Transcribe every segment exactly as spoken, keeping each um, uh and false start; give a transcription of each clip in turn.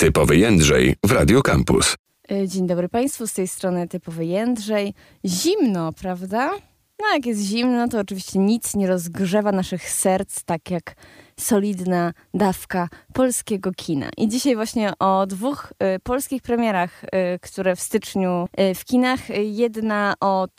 Typowy Jędrzej w Radio Campus. Dzień dobry Państwu, z tej strony Typowy Jędrzej. Zimno, prawda? No jak jest zimno, to oczywiście nic nie rozgrzewa naszych serc tak jak solidna dawka polskiego kina. I dzisiaj właśnie o dwóch y, polskich premierach, y, które w styczniu y, w kinach. Jedna od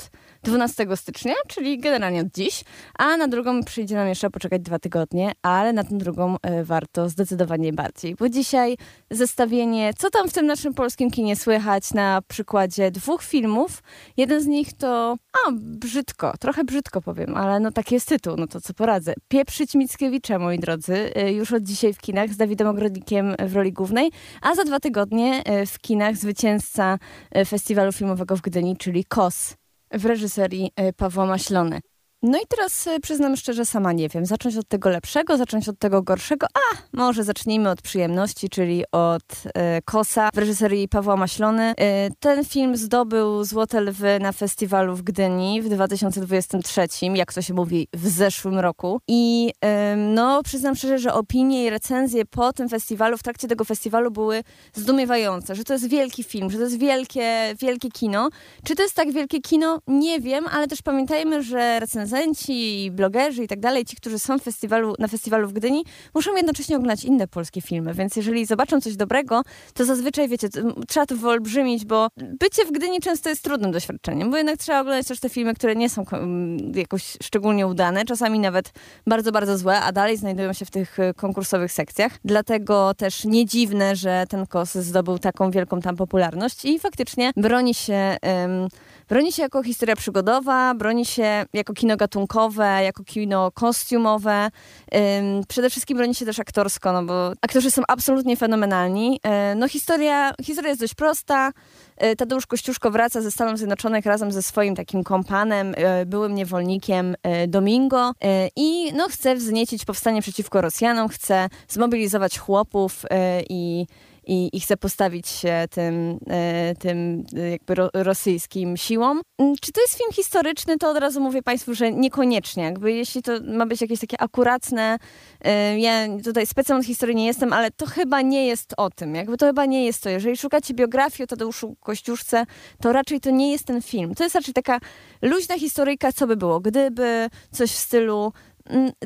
dwunastego stycznia, czyli generalnie od dziś, a na drugą przyjdzie nam jeszcze poczekać dwa tygodnie, ale na tę drugą y, warto zdecydowanie bardziej, bo dzisiaj zestawienie, co tam w tym naszym polskim kinie słychać na przykładzie dwóch filmów. Jeden z nich to, a brzydko, trochę brzydko powiem, ale no taki jest tytuł, no to co poradzę. Pieprzyć Mickiewicza, moi drodzy, y, już od dzisiaj w kinach z Dawidem Ogrodnikiem w roli głównej, a za dwa tygodnie y, w kinach zwycięzca y, festiwalu filmowego w Gdyni, czyli Kos, w reżyserii Pawła Maślony. No i teraz przyznam szczerze, sama nie wiem. Zacząć od tego lepszego, zacząć od tego gorszego. A, może zacznijmy od przyjemności, czyli od e, Kosa w reżyserii Pawła Maślony. E, ten film zdobył Złote Lwy na festiwalu w Gdyni w dwa tysiące dwudziestym trzecim, jak to się mówi, w zeszłym roku. I e, no, przyznam szczerze, że opinie i recenzje po tym festiwalu, w trakcie tego festiwalu były zdumiewające, że to jest wielki film, że to jest wielkie, wielkie kino. Czy to jest tak wielkie kino? Nie wiem, ale też pamiętajmy, że recenzje i blogerzy i tak dalej, ci, którzy są w festiwalu, na festiwalu w Gdyni, muszą jednocześnie oglądać inne polskie filmy, więc jeżeli zobaczą coś dobrego, to zazwyczaj, wiecie, trzeba to wyolbrzymić, bo bycie w Gdyni często jest trudnym doświadczeniem, bo jednak trzeba oglądać też te filmy, które nie są jakoś szczególnie udane, czasami nawet bardzo, bardzo złe, a dalej znajdują się w tych konkursowych sekcjach. Dlatego też nie dziwne, że ten Kos zdobył taką wielką tam popularność i faktycznie broni się, um, broni się jako historia przygodowa, broni się jako kino gatunkowe, jako kino kostiumowe. Ym, przede wszystkim broni się też aktorsko, no bo aktorzy są absolutnie fenomenalni. Yy, no historia, historia jest dość prosta. Yy, Tadeusz Kościuszko wraca ze Stanów Zjednoczonych razem ze swoim takim kompanem, yy, byłym niewolnikiem yy, Domingo yy, i no chce wzniecić powstanie przeciwko Rosjanom, chce zmobilizować chłopów yy, i I, i chce postawić się tym, tym jakby ro, rosyjskim siłom. Czy to jest film historyczny, to od razu mówię Państwu, że niekoniecznie. Jakby jeśli to ma być jakieś takie akuratne, ja tutaj specem od historii nie jestem, ale to chyba nie jest o tym. Jakby to chyba nie jest to. Jeżeli szukacie biografii o Tadeuszu Kościuszce, to raczej to nie jest ten film. To jest raczej taka luźna historyjka, co by było gdyby, coś w stylu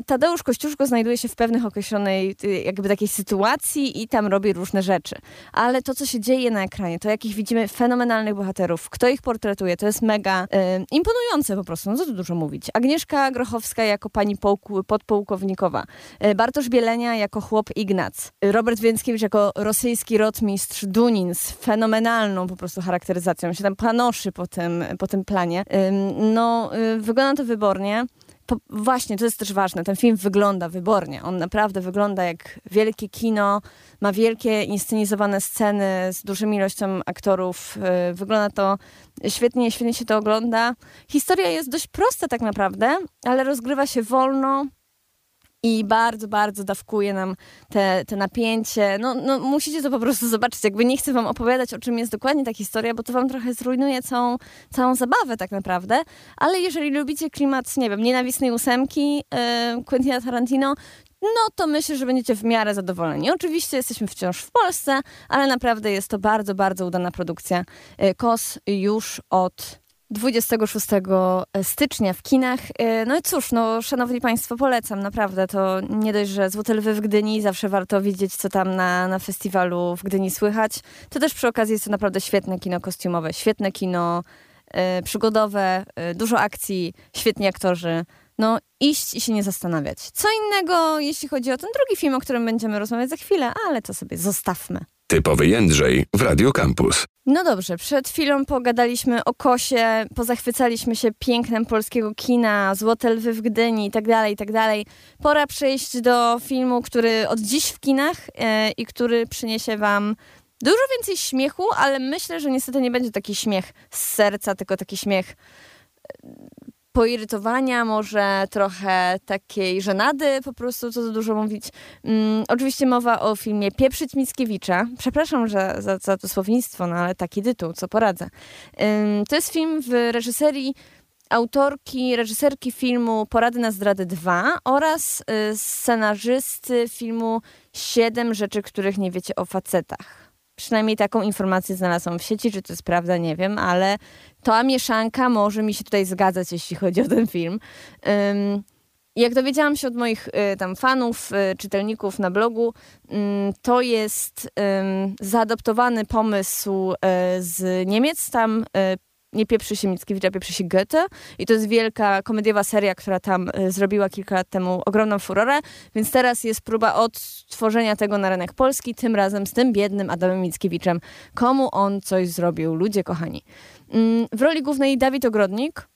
Tadeusz Kościuszko znajduje się w pewnych określonej jakby takiej sytuacji i tam robi różne rzeczy. Ale to, co się dzieje na ekranie, to jakich widzimy fenomenalnych bohaterów, kto ich portretuje, to jest mega y, imponujące po prostu, no co tu dużo mówić. Agnieszka Grochowska jako pani połku, podpułkownikowa, y, Bartosz Bielenia jako chłop Ignac, y, Robert Więckiewicz jako rosyjski rotmistrz Dunin z fenomenalną po prostu charakteryzacją, się tam panoszy po tym, po tym planie. Y, no, y, wygląda to wybornie. Po, właśnie, to jest też ważne, ten film wygląda wybornie, on naprawdę wygląda jak wielkie kino, ma wielkie inscenizowane sceny z dużą ilością aktorów, yy, wygląda to świetnie, świetnie się to ogląda. Historia jest dość prosta tak naprawdę, ale rozgrywa się wolno i bardzo, bardzo dawkuje nam te, te napięcie. No, no musicie to po prostu zobaczyć. Jakby nie chcę wam opowiadać, o czym jest dokładnie ta historia, bo to wam trochę zrujnuje całą, całą zabawę tak naprawdę. Ale jeżeli lubicie klimat, nie wiem, Nienawistnej ósemki yy, Quentina Tarantino, no to myślę, że będziecie w miarę zadowoleni. Oczywiście jesteśmy wciąż w Polsce, ale naprawdę jest to bardzo, bardzo udana produkcja. Yy, Kos już od dwudziestego szóstego stycznia w kinach. No i cóż, no szanowni Państwo, polecam naprawdę, to nie dość, że Złote Lwy w Gdyni, zawsze warto widzieć, co tam na, na festiwalu w Gdyni słychać. To też przy okazji jest to naprawdę świetne kino kostiumowe, świetne kino y, przygodowe, y, dużo akcji, świetni aktorzy. No iść i się nie zastanawiać. Co innego, jeśli chodzi o ten drugi film, o którym będziemy rozmawiać za chwilę, ale to sobie zostawmy. Typowy Jędrzej w Radio Campus. No dobrze, przed chwilą pogadaliśmy o Kosie, pozachwycaliśmy się pięknem polskiego kina, Złote Lwy w Gdyni i tak dalej, i tak dalej. Pora przejść do filmu, który od dziś w kinach yy, i który przyniesie wam dużo więcej śmiechu, ale myślę, że niestety nie będzie taki śmiech z serca, tylko taki śmiech yy, poirytowania, może trochę takiej żenady, po prostu, co tu dużo mówić. Mm, oczywiście mowa o filmie Pieprzyć Mickiewicza. Przepraszam że za, za to słownictwo, no ale taki tytuł, co poradzę. Ym, to jest film w reżyserii autorki, reżyserki filmu Porady na zdrady dwa oraz y, scenarzysty filmu Siedem rzeczy, których nie wiecie o facetach. Przynajmniej taką informację znalazłam w sieci, czy to jest prawda, nie wiem, ale ta mieszanka może mi się tutaj zgadzać, jeśli chodzi o ten film. Um, jak dowiedziałam się od moich y, tam fanów, y, czytelników na blogu, y, to jest y, zaadoptowany pomysł y, z Niemiec, tam y, nie pieprzy się Mickiewicza, pieprzy się Goethe. I to jest wielka komediowa seria, która tam y, zrobiła kilka lat temu ogromną furorę, więc teraz jest próba odtworzenia tego na rynek polski, tym razem z tym biednym Adamem Mickiewiczem. Komu on coś zrobił, ludzie kochani. Y, w roli głównej Dawid Ogrodnik,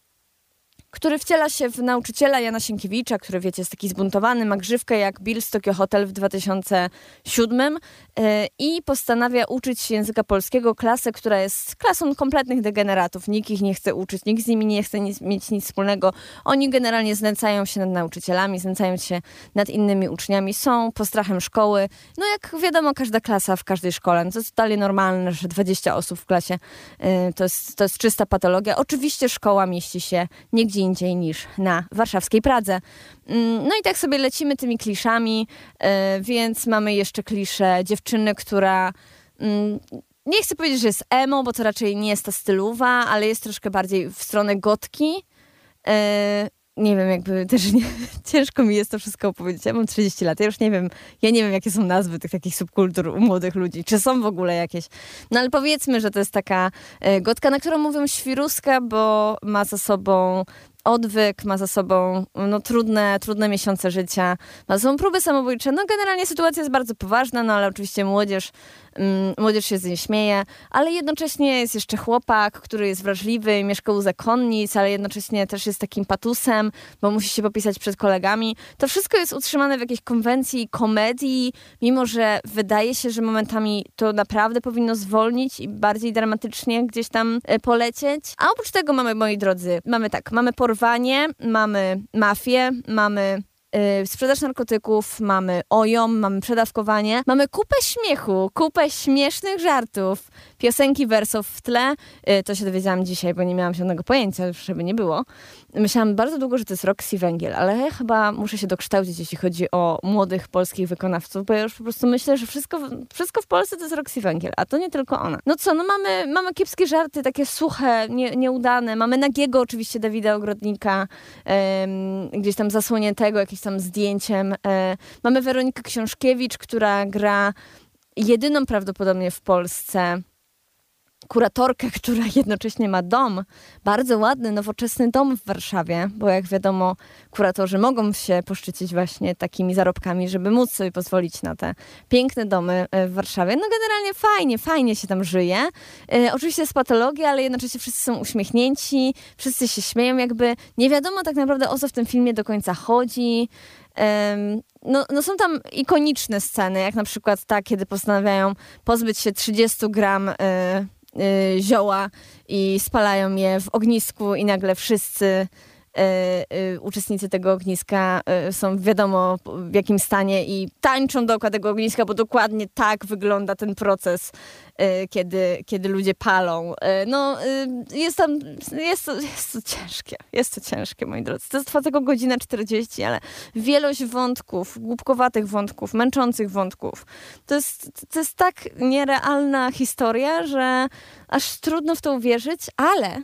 który wciela się w nauczyciela Jana Sienkiewicza, który, wiecie, jest taki zbuntowany, ma grzywkę jak Bill z Tokyo Hotel w dwa tysiące siódmym yy, i postanawia uczyć się języka polskiego klasę, która jest klasą kompletnych degeneratów. Nikt ich nie chce uczyć, nikt z nimi nie chce nic, mieć nic wspólnego. Oni generalnie znęcają się nad nauczycielami, znęcają się nad innymi uczniami, są postrachem szkoły. No jak wiadomo, każda klasa w każdej szkole. No to jest totalnie normalne, że dwadzieścia osób w klasie yy, to jest, to jest czysta patologia. Oczywiście szkoła mieści się nie gdzie indziej niż na warszawskiej Pradze. No i tak sobie lecimy tymi kliszami, więc mamy jeszcze kliszę dziewczyny, która nie chcę powiedzieć, że jest emo, bo to raczej nie jest ta stylowa, ale jest troszkę bardziej w stronę gotki. Nie wiem, jakby też nie, ciężko mi jest to wszystko opowiedzieć. Ja mam trzydzieści lat, ja już nie wiem, ja nie wiem, jakie są nazwy tych takich subkultur u młodych ludzi, czy są w ogóle jakieś. No ale powiedzmy, że to jest taka y, gotka, na którą mówią świruska, bo ma za sobą odwyk, ma za sobą no, trudne, trudne miesiące życia, ma za sobą próby samobójcze. No generalnie sytuacja jest bardzo poważna, no ale oczywiście młodzież, mm, młodzież się z niej śmieje, ale jednocześnie jest jeszcze chłopak, który jest wrażliwy, mieszka u zakonnic, ale jednocześnie też jest takim patusem, bo musi się popisać przed kolegami. To wszystko jest utrzymane w jakiejś konwencji komedii, mimo że wydaje się, że momentami to naprawdę powinno zwolnić i bardziej dramatycznie gdzieś tam polecieć. A oprócz tego mamy, moi drodzy, mamy tak, mamy por- Porwanie, mamy mafię, mamy yy, sprzedaż narkotyków, mamy ojom, mamy przedawkowanie, mamy kupę śmiechu, kupę śmiesznych żartów, piosenki, wersów w tle. Yy, to się dowiedziałam dzisiaj, bo nie miałam żadnego pojęcia, żeby nie było. Myślałam bardzo długo, że to jest Roxie Węgiel, ale ja chyba muszę się dokształcić, jeśli chodzi o młodych polskich wykonawców, bo ja już po prostu myślę, że wszystko, wszystko w Polsce to jest Roxie Węgiel, a to nie tylko ona. No co, no mamy, mamy kiepskie żarty, takie suche, nie, nieudane, mamy nagiego oczywiście Dawida Ogrodnika, yy, gdzieś tam zasłoniętego jakimś tam zdjęciem. Yy. Mamy Weronikę Książkiewicz, która gra jedyną prawdopodobnie w Polsce kuratorkę, która jednocześnie ma dom, bardzo ładny, nowoczesny dom w Warszawie, bo jak wiadomo, kuratorzy mogą się poszczycić właśnie takimi zarobkami, żeby móc sobie pozwolić na te piękne domy w Warszawie. No generalnie fajnie, fajnie się tam żyje. E, oczywiście jest patologia, ale jednocześnie wszyscy są uśmiechnięci, wszyscy się śmieją, jakby nie wiadomo tak naprawdę, o co w tym filmie do końca chodzi. Um, no, no są tam ikoniczne sceny, jak na przykład ta, kiedy postanawiają pozbyć się trzydziestu gram y, y, zioła i spalają je w ognisku i nagle wszyscy y, y, uczestnicy tego ogniska y, są wiadomo w jakim stanie i tańczą dookoła tego ogniska, bo dokładnie tak wygląda ten proces, y, kiedy, kiedy ludzie palą. Y, no y, jest tam, jest to, jest to ciężkie, jest to ciężkie, moi drodzy. To trwa tylko godzina czterdzieści, ale wielość wątków, głupkowatych wątków, męczących wątków. To jest, to jest tak nierealna historia, że aż trudno w to uwierzyć, ale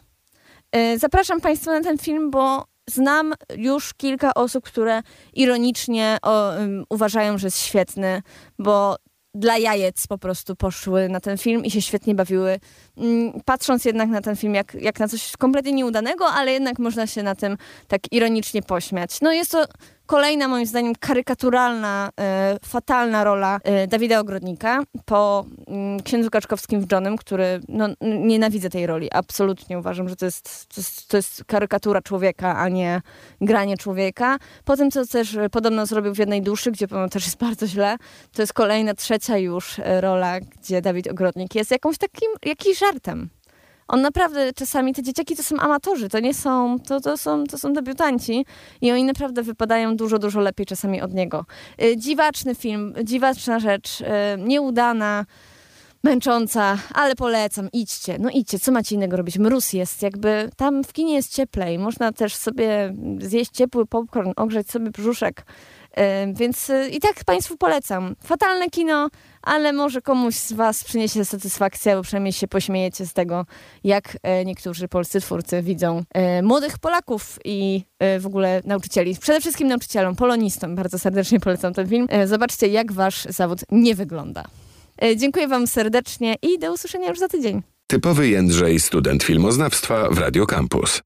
zapraszam Państwa na ten film, bo znam już kilka osób, które ironicznie o, um, uważają, że jest świetny, bo dla jajec po prostu poszły na ten film i się świetnie bawiły. Patrząc jednak na ten film jak, jak na coś kompletnie nieudanego, ale jednak można się na tym tak ironicznie pośmiać. No jest to kolejna moim zdaniem karykaturalna, e, fatalna rola e, Dawida Ogrodnika po m, księdzu Kaczkowskim w Johnem, który, no nienawidzę tej roli, absolutnie uważam, że to jest, to jest, to jest karykatura człowieka, a nie granie człowieka. Po tym, co też podobno zrobił w Jednej duszy, gdzie powiem, też jest bardzo źle, to jest kolejna, trzecia już rola, gdzie Dawid Ogrodnik jest jakąś takim, jakiś żartem. On naprawdę czasami, te dzieciaki to są amatorzy, to nie są, to, to są, to są debiutanci i oni naprawdę wypadają dużo, dużo lepiej czasami od niego. Yy, dziwaczny film, dziwaczna rzecz, yy, nieudana, męcząca, ale polecam, idźcie, no idźcie, co macie innego robić? Mróz jest, jakby tam w kinie jest cieplej, można też sobie zjeść ciepły popcorn, ogrzać sobie brzuszek, Więc i tak Państwu polecam. Fatalne kino, ale może komuś z Was przyniesie satysfakcję, albo przynajmniej się pośmiejecie z tego, jak niektórzy polscy twórcy widzą młodych Polaków i w ogóle nauczycieli. Przede wszystkim nauczycielom, polonistom. Bardzo serdecznie polecam ten film. Zobaczcie, jak Wasz zawód nie wygląda. Dziękuję Wam serdecznie i do usłyszenia już za tydzień. Typowy Jędrzej, student filmoznawstwa w Radio Campus.